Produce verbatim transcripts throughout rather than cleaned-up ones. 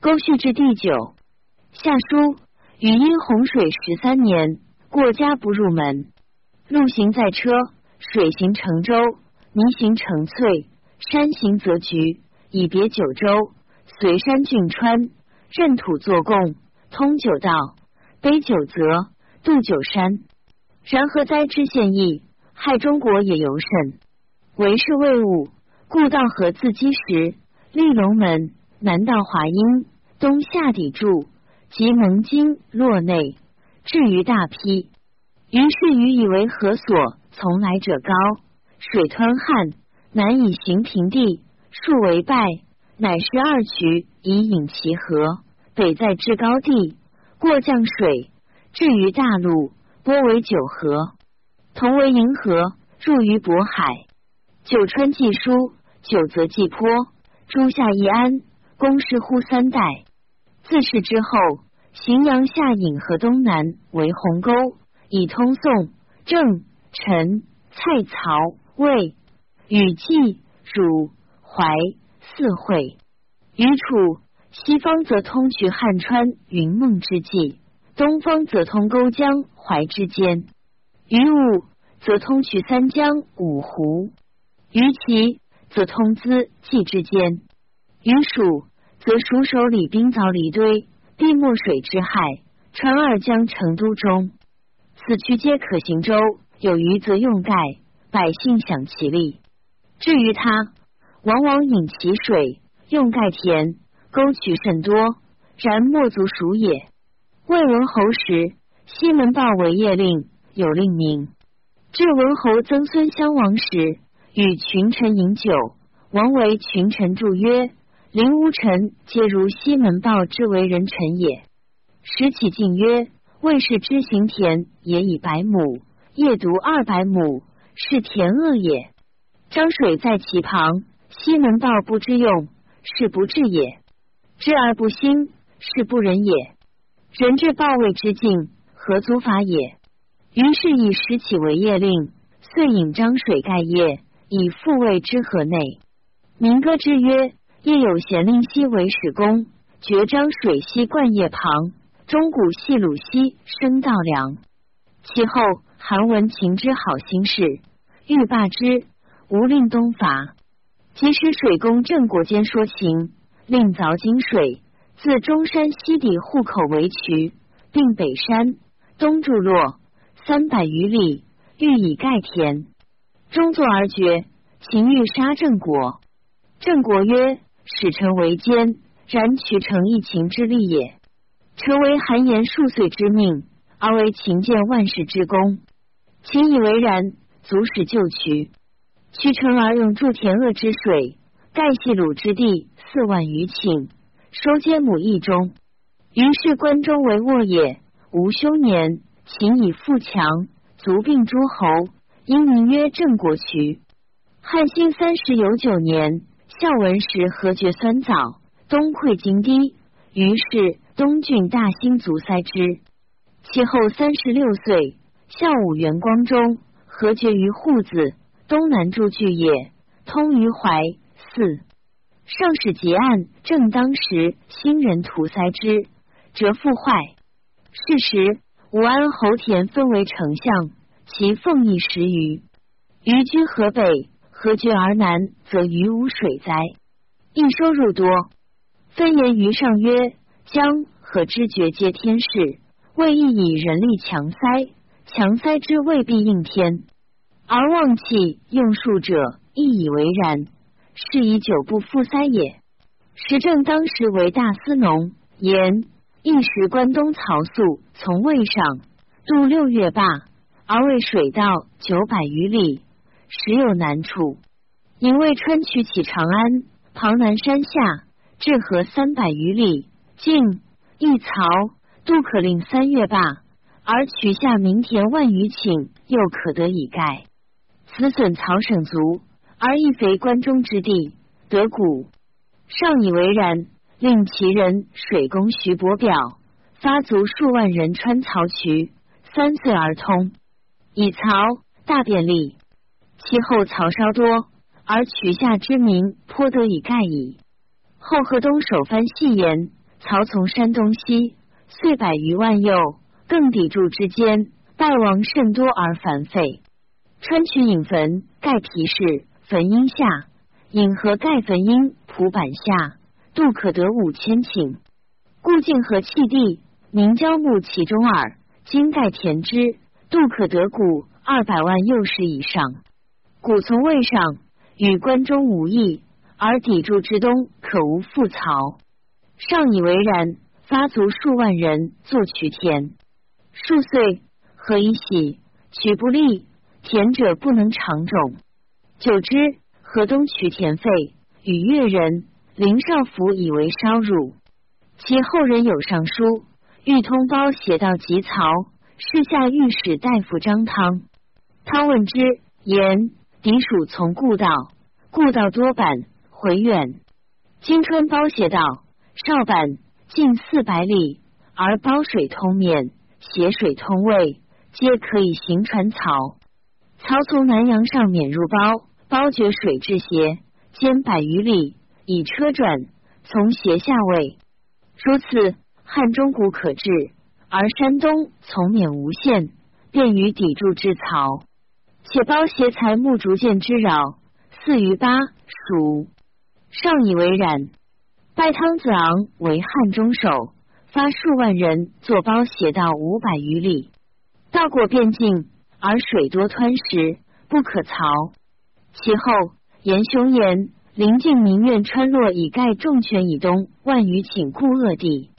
沟续志第九下书，禹因洪水十三年，过家不入门。路行在车，水行成舟，泥行成翠，山行则局，以别九州，随山浚川，任土作贡，通九道，背九泽，渡九山。然何灾之现役，害中国也尤甚。为是魏武，故道河自积石，立龙门，南到华阴，东下砥柱，及蒙津洛内，至于大批。于是禹以为河所从来者高，水湍悍，难以行平地，数为败，乃十二渠以引其河，北在至高地，过降水，至于大陆，波为九河，同为银河，入于渤海。九川既疏，九泽既坡，诸夏亦安，公是乎三代。自是之后，荥阳下引河东南为鸿沟，以通宋、郑、陈、蔡、曹、魏、与冀、汝、淮四会。于楚西方则通衢汉川云梦之际，东方则通勾江淮之间。于武则通衢三江五湖。于齐则通资济之间。于蜀则蜀守李冰凿离堆，避墨水之害，川二江成都中。此区皆可行舟，有余则用盖，百姓享其利。至于他，往往引其水，用盖田，沟渠甚多，然莫足数也。魏文侯时，西门豹为邺令，有令名。至文侯曾孙襄王时，与群臣饮酒，王为群臣著曰：“临吾臣皆如西门豹之为人臣也。”时启进曰：“魏氏之行田也以百亩，夜读二百亩，是田恶也。漳水在其旁，西门豹不知用，是不治也。知而不兴，是不仁也。人至豹位之境，何足法也。”于是以时启为邺令，遂引漳水盖邺，以复魏之河内。民歌之曰：“夜有贤令西为史公，决漳水西灌邺旁，钟鼓细鲁西生稻粱。”其后韩文秦之好兴事，欲罢之，无令东伐。即使水公郑国间说情，令凿泾水，自中山西抵户口为渠，并北山东筑洛三百余里，欲以盖田。终作而绝，秦欲杀郑国。郑国曰：“使臣为奸，然渠成一秦之力也。臣为韩言数岁之命，而为秦建万世之功。”秦以为然，足使就渠。渠成而用筑田恶之水，盖细鲁之地四万余顷，收皆亩一中。于是关中为沃野，无休年。秦以富强，足并诸侯，因名曰郑国渠。汉兴三十有九年，孝文时河决酸枣，东溃荆堤，于是东郡大兴卒塞之。其后三十六岁，孝武元光中，河决于户子，东南诸巨野，通于淮泗。上使桀岸正当时，新人屠塞之，辄复坏。是时吴安侯田分为丞相，其俸役十余。余居河北，河决而南，则余无水灾，一收入多。分言于上曰：“江河之决皆天事，未易以人力强塞，强塞之未必应天。而忘气用术者，亦以为然，是以久不复塞也。”时政当时为大司农，言一时关东曹素从渭上渡六月坝，而为水道九百余里，时有难处。因为川取起长安，旁南山下，至河三百余里，径一槽渡可令三月坝，而取下民田万余顷，又可得以盖。此损曹省足，而亦肥关中之地，得谷。上以为然，令其人水工徐伯表发足数万人穿曹渠，三岁而通，以曹大便利。其后曹稍多，而渠下之民颇得以盖矣。后河东守藩戏言，曹从山东西，遂百余万右，更抵柱之间，败亡甚多而繁废。川渠引坟，盖皮氏坟阴下，引河盖坟阴蒲坂下，度可得五千顷。故晋河弃地，民郊牧其中耳。今盖田之，度可得谷二百万右石以上。谷从渭上，与关中无异，而砥柱之东，可无复曹。上以为然，发足数万人作渠田。数岁，河以洗，渠不利，田者不能长种。久之，河东渠田废，与越人林少府以为烧辱。其后人有上书。欲通包写到及曹，世下御史大夫张汤。汤问之言，敌属从故道，故道多坂回远。今川包写道，少坂近四百里，而包水通缅，携水通渭，皆可以行船漕。曹从南阳上缅入包，包决水至携，兼百余里，以车转，从携下渭。如此。汉中谷可治，而山东从缅无限，便于砥柱之曹。且包携材木竹剑之扰，四余八蜀。上以为然。拜汤子昂为汉中守，发数万人作包携到五百余里，道过便尽，而水多湍时，不可漕。其后严雄言，临近民怨川落以盖重泉以东万余顷固恶地。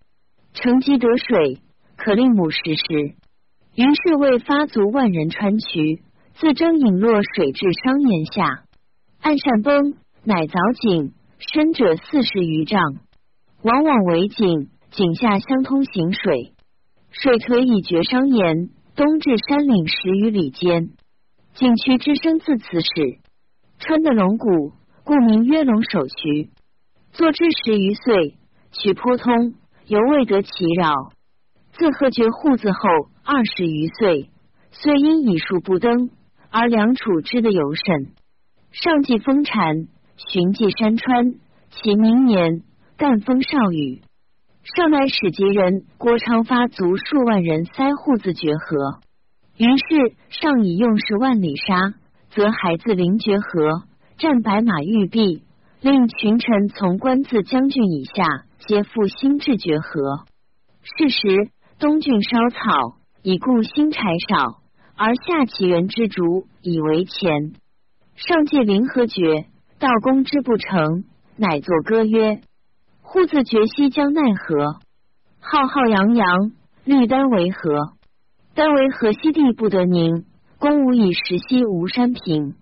乘机得水，可令亩食时。于是为发足万人川渠，自征引落水至商岩下，岸善崩，乃凿井，深者四十余丈，往往为井，井下相通行水。水颓以绝商岩，东至山岭十余里间。井渠之声自此始。川的龙骨，故名曰龙首渠。作至十余岁，渠颇通。犹未得其扰。自何绝户字后二十余岁，虽因以数不登，而梁楚之的尤甚。上继封禅，寻迹山川，其明年干风少雨。上乃使吉人郭昌发足数万人塞户字绝河。于是上以用十万里沙，则海自临绝河，战白马玉璧，令群臣从官自将军以下。皆复兴至绝河。是时东郡烧草，以固新柴少，而下其人之竹以为钱。上界临河绝，道公之不成，乃作歌曰：户自绝西将奈何？浩浩洋洋，绿丹为河。丹为河西地不得宁，公无以时西吴山平。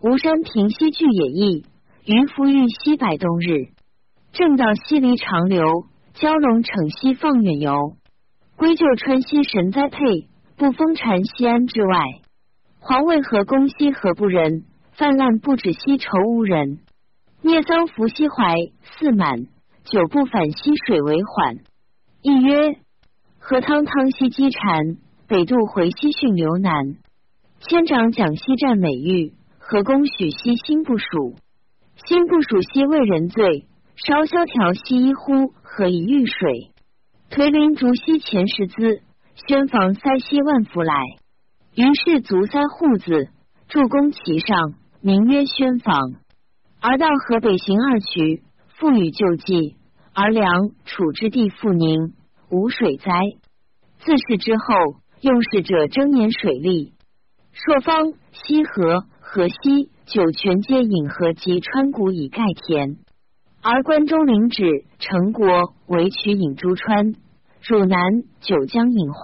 吴山平西据野邑，渔夫欲西摆冬日。正道西离长流，蛟龙骋西放远游。归咎川西神栽配，不封禅西安之外。黄渭河攻西河不人，泛滥不止西仇无人。聂桑伏西淮四满，久不返西水为缓。亦曰：河汤汤西积禅，北渡回西汛流南。千长讲西战美誉，河公许西新不属。新不属西为人罪。烧萧条西一乎何以御水？颓林竹西前十资，宣防塞西万福来。于是足塞户子，筑宫其上，名曰宣防。而到河北行二渠，复与救济，而梁楚之地复宁，无水灾。自是之后，用事者争言水利。朔方西河河西酒泉皆引河及川谷以盖田。而关中领指成国为渠引诸川，汝南九江引淮，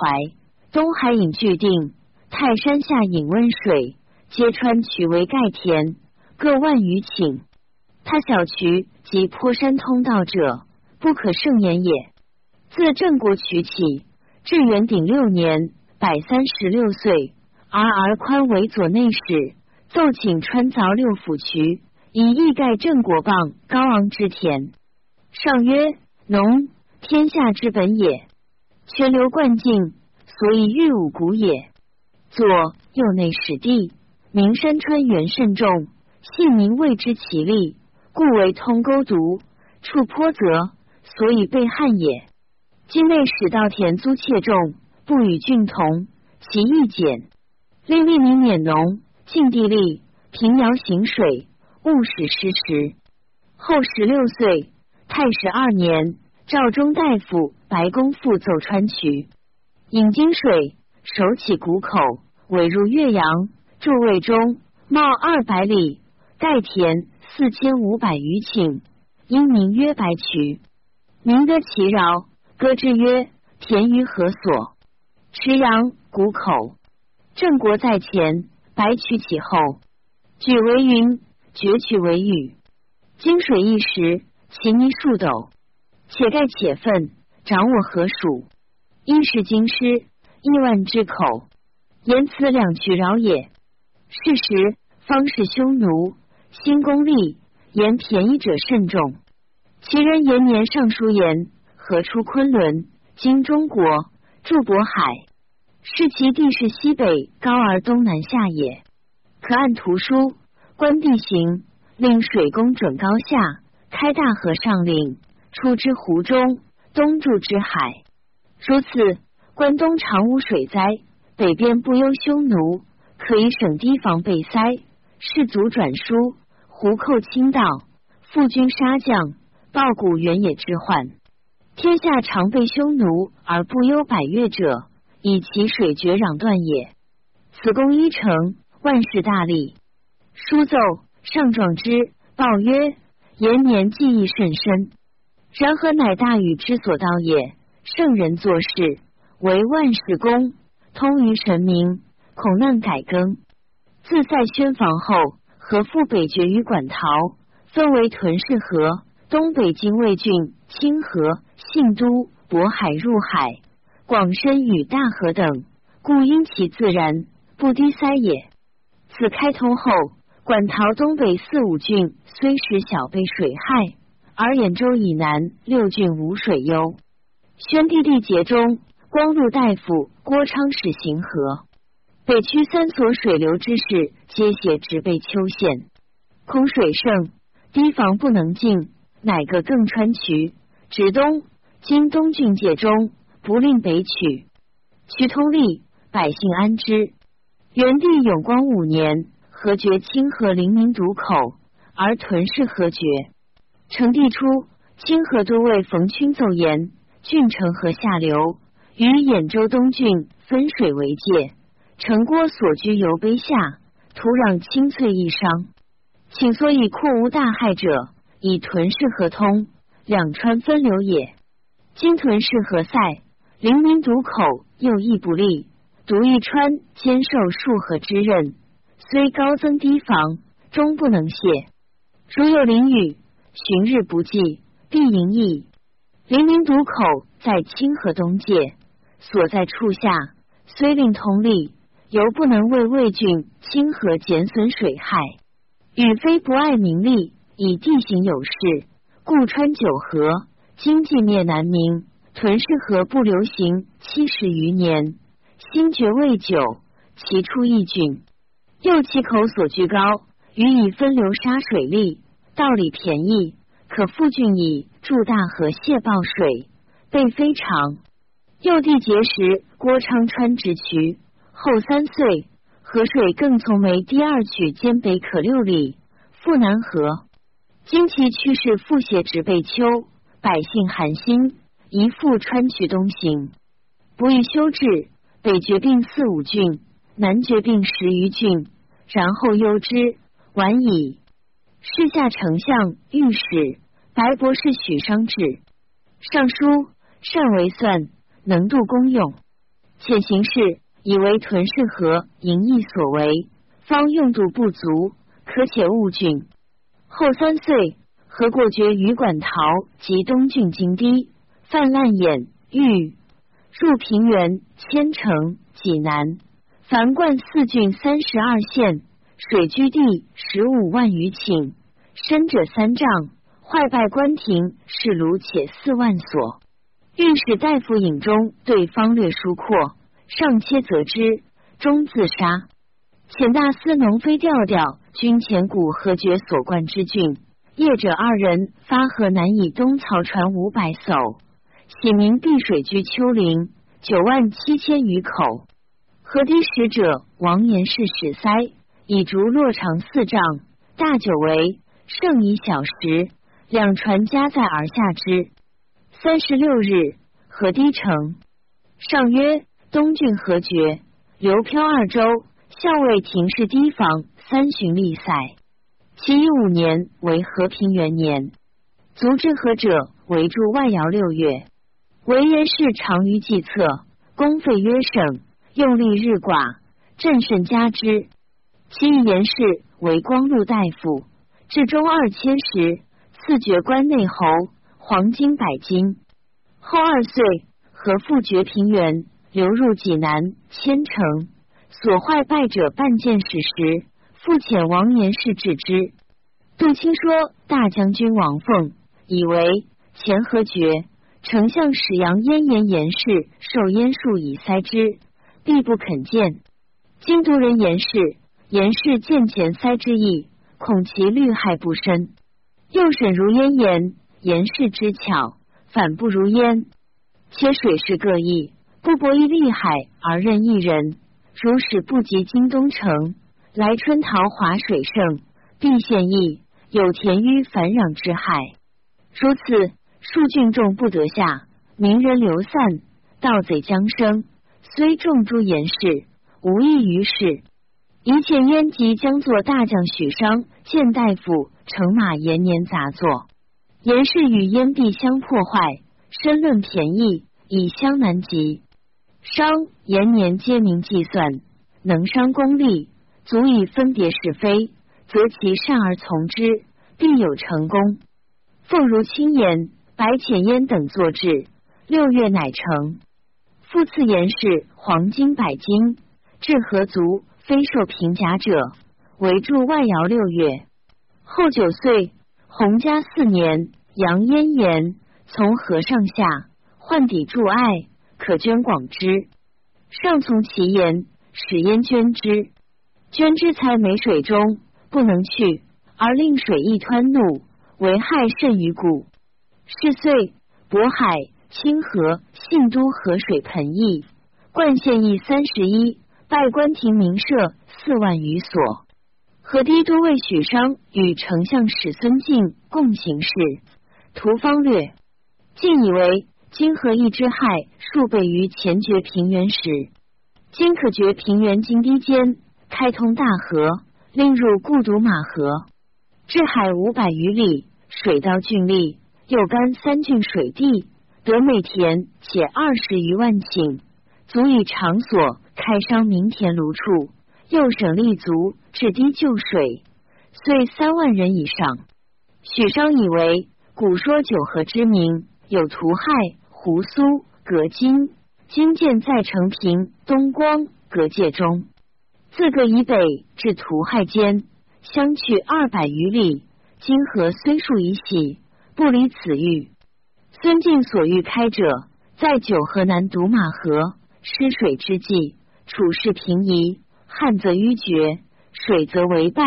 东海引巨定，泰山下引温水，皆川渠为盖田，各万余顷。他小渠及坡山通道者，不可胜言也。自郑国渠起，至元鼎六年，百三十六岁，而而宽为左内史，奏请川凿六府渠。以一盖郑国傍高昂之田。上曰：农，天下之本也。泉流灌尽，所以御五谷也。左右内史地，名山川原甚重，姓名谓之其利，故为通沟渎。处坡泽，所以被汉也。今内使稻田租窃重，不与郡同，其益减。令利民免农，尽地利，平徭行水，勿使失时。后十六岁，太十二年，赵中大夫白公复奏川渠，引泾水，守起谷口，委入岳阳，筑卫中，冒二百里，代田四千五百余顷，因名曰白渠。民歌其饶，歌之曰：田于何所？池阳谷口。郑国在前，白渠起后。举为云，攫取为雨。泾水一时，其泥数斗。且盖且愤，长我何属？因是京师，亿万之口。言此两渠饶也。是时，方士匈奴，新功利，言便宜者甚重。其人延年尚书言：何出昆仑，经中国，筑渤海。是其地势西北高而东南下也。可按图书，观地形，令水工准高下，开大河上岭，出之湖中，东注之海。如此，关东常无水灾，北边不忧匈奴，可以省堤防被塞，士卒转输，胡寇侵盗，父军杀将，报谷原野之患。天下常被匈奴而不忧百越者，以其水决壤断也。此功一成，万事大利。书奏上状之，报曰：延年记忆甚深。然何乃大禹之所道也。圣人做事，为万事公，通于神明，恐难改更。自塞宣防后，河复北决于馆陶，分为屯氏河、东北泾渭郡、清河、信都、渤海入海、广深与大河等，故因其自然，不低塞也。此开通后，馆陶东北四五郡虽时小被水害，而兖州以南六郡无水忧。宣帝帝节中，光禄大夫郭昌使行河，北区三所水流之势皆写直被丘县，空水盛，堤防不能进，乃个更川渠，直东，经东郡界中，不令北取。渠通利，百姓安之。元帝永光五年，河决清河灵民堵口，而屯氏河决。成帝初，清河都尉冯赟奏言：郡城河下流，与兖州东郡分水为界，城郭所居犹卑下，土壤青翠易伤，请所以阔无大害者，以屯氏河通，两川分流也。今屯氏河塞，灵民堵口，又亦不利，独一川兼受数河之任，虽高增堤防，终不能泄。如有淋雨，旬日不济，必盈溢。灵民堵口在清河东界，所在处下，虽令通利，犹不能为魏郡清河减损水害。禹非不爱名利，以地形有势，故川九河，经济灭南明，屯氏河不流行七十余年，新爵未久，其出一郡。又其口所居高，予以分流杀水利，道理便宜，可复郡以筑大河泄暴水，备非常。幼帝碣时，郭昌川直渠，后三岁，河水更从梅第二曲兼北可六里，赴南河。今其趋势复斜直被丘，百姓寒心，宜复川渠东行。不欲修治，北决并四五郡，南决并十余郡，然后优之，晚矣。世下丞相、御史、白博士许商至，尚书善为算，能度公用，且行事以为屯氏河盈溢所为，方用度不足，可且勿郡。后三岁，河过决于馆陶及东郡京堤，泛滥兖豫，入平原、千城、济南，凡贯四郡三十二县，水居地十五万余顷，深者三丈，坏败官亭士庐且四万所。御史大夫尹中对方略疏阔，上切责之，终自杀。遣大司农非调调军前谷河决所贯之郡，业者二人发河南以东草船五百艘，徙民地水居丘陵九万七千余口。河堤使者王延氏使塞，以竹络长四丈，大九围，盛以小石，两船夹载而下之。三十六日，河堤成。上曰：东郡河决，流漂二州，校尉廷试堤防三巡历塞。其一五年为和平元年。卒治河者为驻外姚六月。为人事长于计策，公费约省，用力日寡，振甚加之。其一言事为光禄大夫，至中二千石，赐爵关内侯，黄金百斤。后二岁，河复绝平原，流入济南、千城，所坏败者半件史实，复遣王延氏治之。杜卿说大将军王凤以为前河决，丞相史杨燕言严氏受燕戍以塞之，必不肯见。京都人严氏，严氏见前塞之意，恐其虑害不深。又审如燕言，严氏之巧，反不如燕。且水势各异，不博一利害而任一人，如使不及京东城。来春桃华水盛，必现意，有田于繁壤之害。如此，数郡众不得下，名人流散，盗贼将生，虽众诸严氏，无异于事。一切燕及将作大将许商谏大夫乘马延年杂作，严氏与燕必相破坏，深论便宜，以相难及。商延年皆明计算，能商功利，足以分别是非，择其善而从之，必有成功。凤如清言，白浅烟等作制，六月乃成。复次言是黄金百斤，至河卒，非受平甲者，为驻外姚六月。后九岁，洪嘉四年，杨烟言从河上下，换底筑隘，可捐广之。上从其言，使烟捐之。捐之才没水中，不能去，而令水一湍怒，为害甚于谷。是岁，渤海、清河、信都河水盆溢，灌县邑三十一，拜官亭民舍四万余所。河堤都尉许商与丞相史孙敬共行事，图方略。敬以为今河邑之害数倍于前绝平原时，今可绝平原经堤间，开通大河，令入故都马河，至海五百余里，水到郡吏，又干三郡水地，得美田且二十余万顷，足以场所开商民田卢处，又省立足至低就水，遂三万人以上。许商以为古说九河之名，有图害、胡苏、葛津，今见在成平、东光、葛界中。自个以北至图害间，相去二百余里，今河虽数以洗，不离此域。孙敬所欲开者，在九河南独马河，失水之际，处事平移，旱则淤决，水则为败，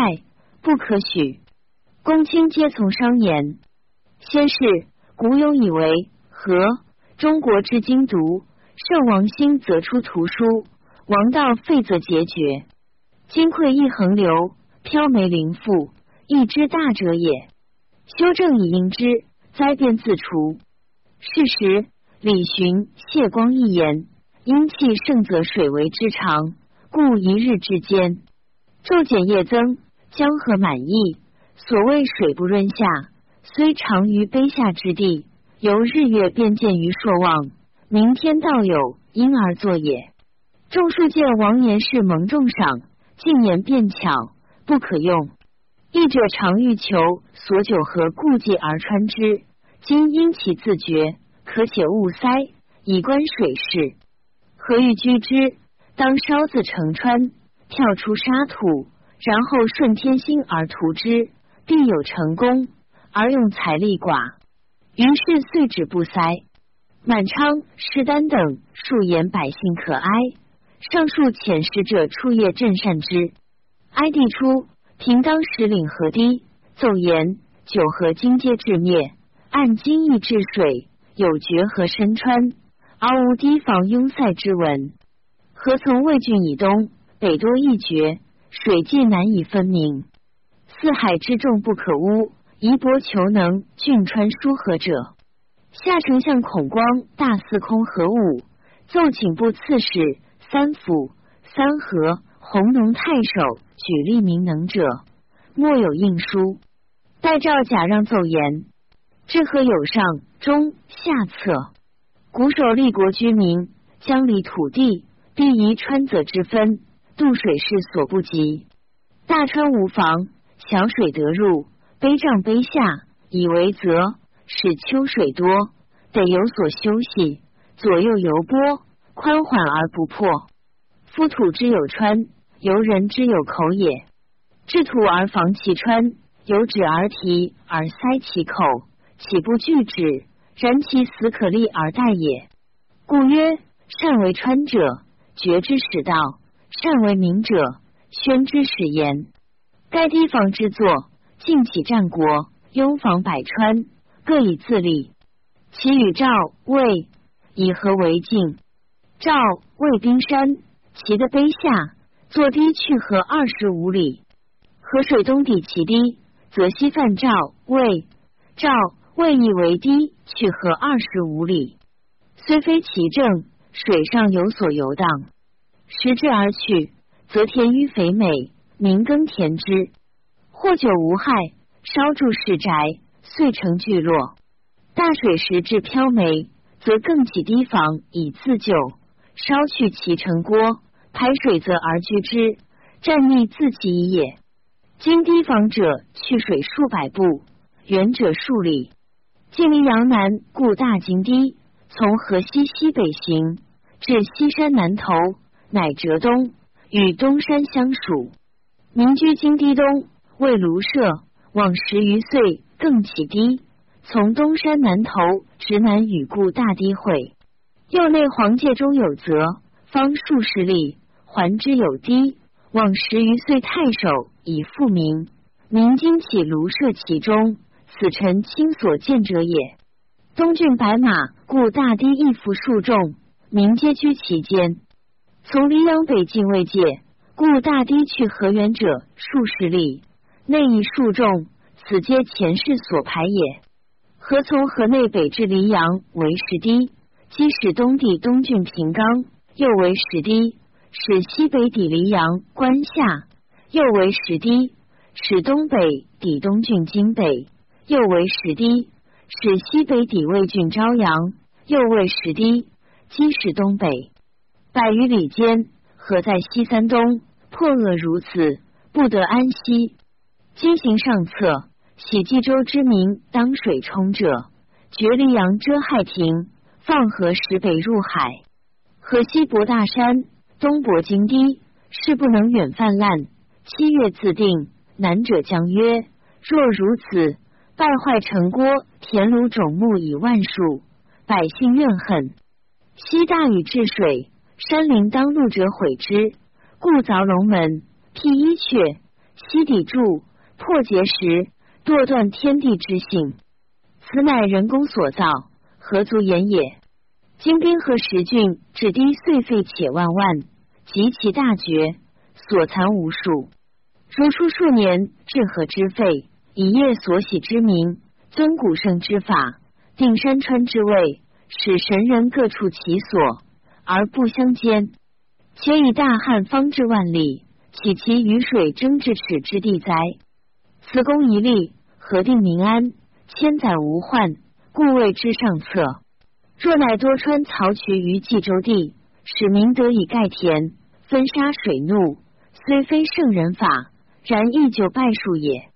不可许。公卿皆从商言。先是古有以为河，中国之精读，圣王兴则出图书，王道废则结绝。金匮一横流，飘眉灵复，一之大者也。修正以应之，灾变自除。是时，李寻、谢光一言，阴气盛则水为之常，故一日之间，昼减夜增，江河满溢。所谓水不润下，虽长于卑下之地，由日月便见于朔望，明天道有，因而作也。众数见王延氏蒙重赏，进言变巧，不可用。译者常欲求所九河故技而穿之，今因其自觉，可且勿塞，以观水势。何欲居之，当稍自成川，跳出沙土，然后顺天心而图之，必有成功，而用财力寡。于是遂止不塞。满昌、施丹等数言百姓可哀，上述遣使者出夜镇善之。哀帝出，平当时领河堤，奏言九合金皆制灭，按金义治水，有绝河深川而无堤防拥塞之文。河从魏郡以东，北多一绝，水界难以分明。四海之众不可污，夷伯求能郡川疏河者。夏丞相孔光大司空何武，奏请部刺史、三府、三河、弘农太守，举例明能者，莫有应书。待诏贾让奏言，治河有上、中、下策。鼓手立国居民，将理土地，必宜川泽之分，渡水是所不及。大川无防，小水得入，卑障卑下，以为泽，使秋水多，得有所休息，左右游波，宽缓而不破。夫土之有川，游人之有口也。治土而防其川，游止而提而塞其口，岂不惧止？然其死可立而待也。故曰：善为川者，决之使道；善为民者，宣之使言。盖堤防之作，尽其战国，拥防百川，各以自立。其与赵、魏以河为境。赵、魏冰山，其的卑下，坐堤去河二十五里。河水东抵其堤，则西犯赵、魏。赵、魏亦为堤，去河二十五里。虽非其正，水上有所游荡。食之而去，则田迂肥美，民耕田之，获酒无害，烧筑市宅，遂成聚落。大水时至漂眉，则更起堤防以自救，烧去其城郭，排水则而居之，战逆自其已也。经堤防者，去水数百步，远者数里。近离阳南，故大泾堤，从河西西北行，至西山南头，乃折东，与东山相属。民居经堤东，为庐舍，往十余岁，更起堤，从东山南头直南，与故大堤会。右内黄界中有泽，方数十里，还之有堤，往十余岁，太守以复名，民今起庐舍其中，此臣亲所见者也。东郡白马，故大堤亦服数众，民皆居其间。从黎阳北近卫界，故大堤去河源者数十里，内亦数众，此皆前世所排也。河从河内北至黎阳为石堤，即使东抵东郡平冈，又为石堤；使西北抵黎阳关下，又为石堤；使东北抵东郡津北，又为石堤。使西北抵魏郡朝阳，又为石堤，即使东北百余里间，河在西三东，破恶如此，不得安息。今行上策，喜冀州之民当水冲者，决黎阳遮害亭，放河使北入海。河西博大山，东博泾堤，势不能远泛滥，七月自定，难者将曰：若如此，败坏城郭，田庐种木以万数，百姓怨恨。西大禹治水，山林当路者毁之，故凿龙门，辟伊阙，西抵柱，破碣石，堕断天地之性。此乃人工所造，何足言也。今滨河十郡至堤岁费且万万，及其大绝，所残无数。如出数年，治河之费，以业所喜之名，尊古圣之法，定山川之位，使神人各处其所，而不相间。且以大旱方至万里，岂其雨水争至尺之地哉？此功一立，何定民安，千载无患，故谓之上策。若乃多川漕渠于冀州地，使民得以盖田，分沙水怒，虽非圣人法，然亦久败数也。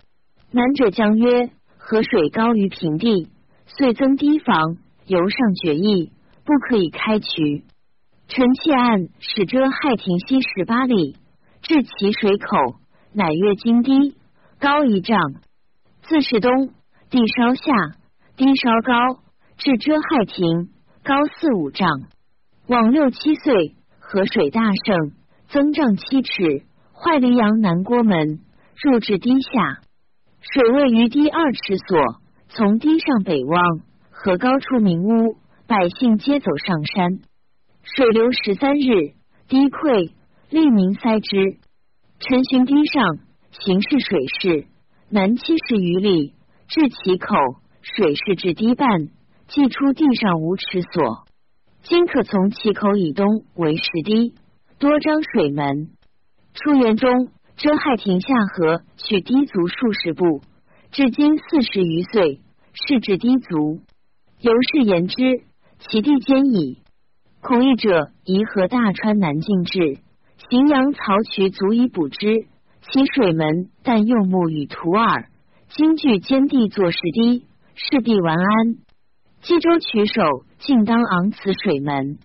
南者将曰：河水高于平地，遂增堤防，由上决议，不可以开渠。陈妾岸，使遮害亭西十八里，至其水口，乃越泾堤，高一丈。自是东，地稍下，堤稍高，至遮害亭，高四五丈。往六七岁，河水大盛，增丈七尺，坏黎阳南郭门，入至堤下。水位于堤二尺所，从堤上北望，河高处民屋，百姓皆走上山。水流十三日，堤溃，吏民塞之。陈巡堤上，行是水势，南七十余里，至其口，水势至堤半，既出地上五尺所。今可从其口以东为石堤，多张水门。出园中，遮亥亭下河，续堤足数十步，至今四十余岁，是至堤足。由是言之，其地坚矣。孔义者，宜河大川南进至，荥阳曹渠足以补之，其水门但用木与土耳。今据坚地作石堤，势必完安。冀州渠首尽当昂此水门，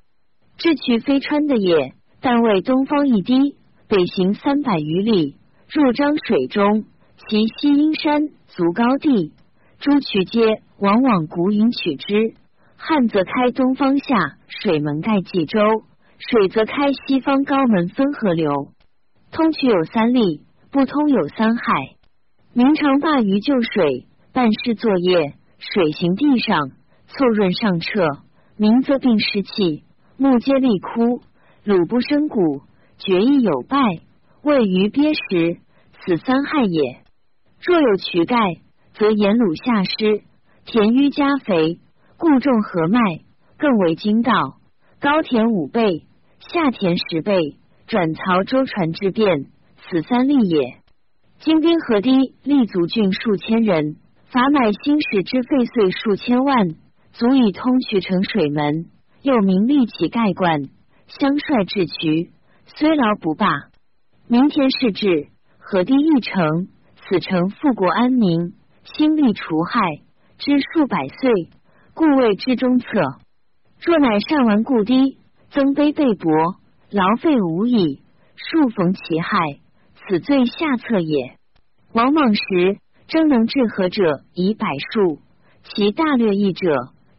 至渠非川的也，但为东方一堤，北行三百余里，入漳水中。其西阴山足高地，诸渠皆往往古引取之。汉则开东方下水门盖冀州，水则开西方高门分河流。通渠有三利，不通有三害。明常罢于旧水，办事作业，水行地上，凑润上澈，民则病湿气，木皆力枯，鲁不生骨，厥亦有败，谓于鳖食，此三害也。若有渠盖，则盐卤下湿，田盂加肥，故种禾麦，更为经道。高田五倍，下田十倍，转漕舟船之变，此三利也。今滨河堤立足郡数千人，罚买新使之费岁数千万，足以通渠成水门。又名立其盖冠，相率治渠，虽劳不罢。明天是治，河堤一城，此城复国安民，兴利除害，之数百岁，故谓之中策。若乃善完故堤，增卑备帛，劳费无已，数逢其害，此罪下策也。王莽时，争能治河者以百数，其大略议者，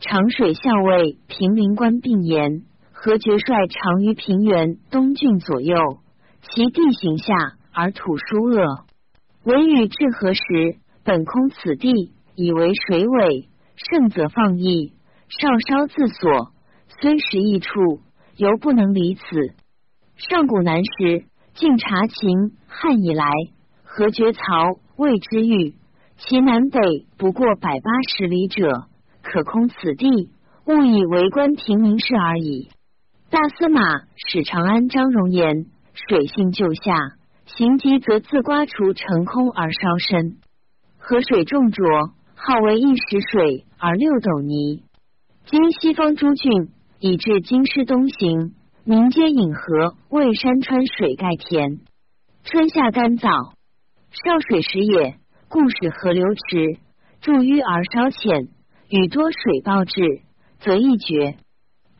长水校尉平陵官并言，河决率长于平原东郡左右，其地形下而土疏恶。文禹治河时，本空此地，以为水尾，盛则放逸，少稍自所，虽时异处，犹不能离此。上古南时，晋察秦汉以来，河决曹谓之域，其南北不过百八十里者，可空此地，勿以为官平民事而已。大司马使长安张荣言，水性就下，行疾则自刮除成空而烧身。河水重浊，号为一时水而六斗泥。今西方诸郡，以至京师东行，民皆引河为山川水盖田。春夏干燥，少水时也，故使河流池注淤而稍浅，与多水暴至，则一绝。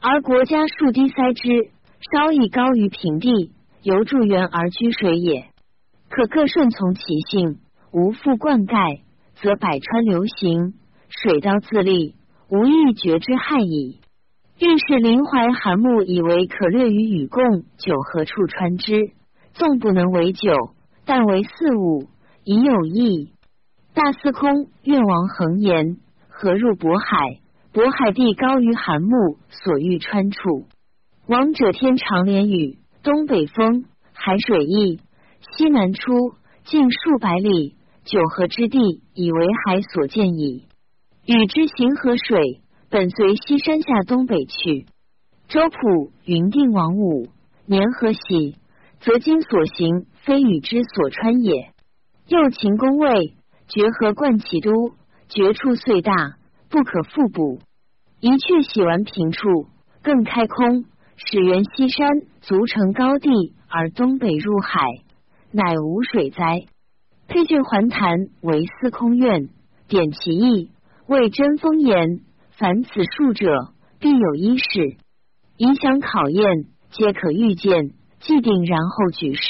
而国家树堤塞之，稍亦高于平地，由助源而居水也。可各顺从其性，无复灌溉，则百川流行，水道自立，无一绝之害矣。运是临淮寒木，以为可略于与共九合处穿之，纵不能为九，但为四五，已有益。大司空越王恒言，河入渤海，渤海地高于寒木所欲穿处。王者天长连雨，东北风，海水溢，西南出，近数百里，九河之地，以为海所见矣。与之行河水，本随西山下东北去。周朴云定王武年河喜，则今所行非与之所穿也。又秦公谓，决河贯其都，绝处虽大，不可复补。一去洗完平处，更开空，使原西山足成高地，而东北入海，乃无水灾。沛郡桓谭为司空院，点其意，谓真风言，凡此数者，必有一事。影响考验，皆可预见，既定然后举事，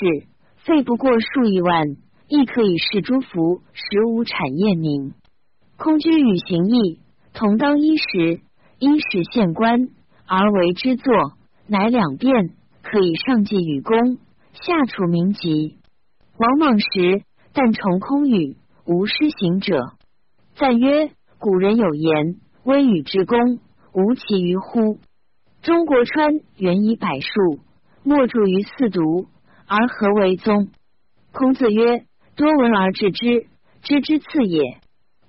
费不过数亿万，亦可以示诸福，实无产业民。空居与行役，同当衣食，衣食县官而为之作，乃两变，可以上济于公，下处民籍。王莽时，但崇空语，无施行者。赞曰：古人有言，微雨至公，无其于乎？中国川原以柏树，莫著于四渎，而何为宗？孔子曰：多闻而治之，知之次也。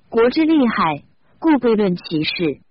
国之利害，故悖论其事。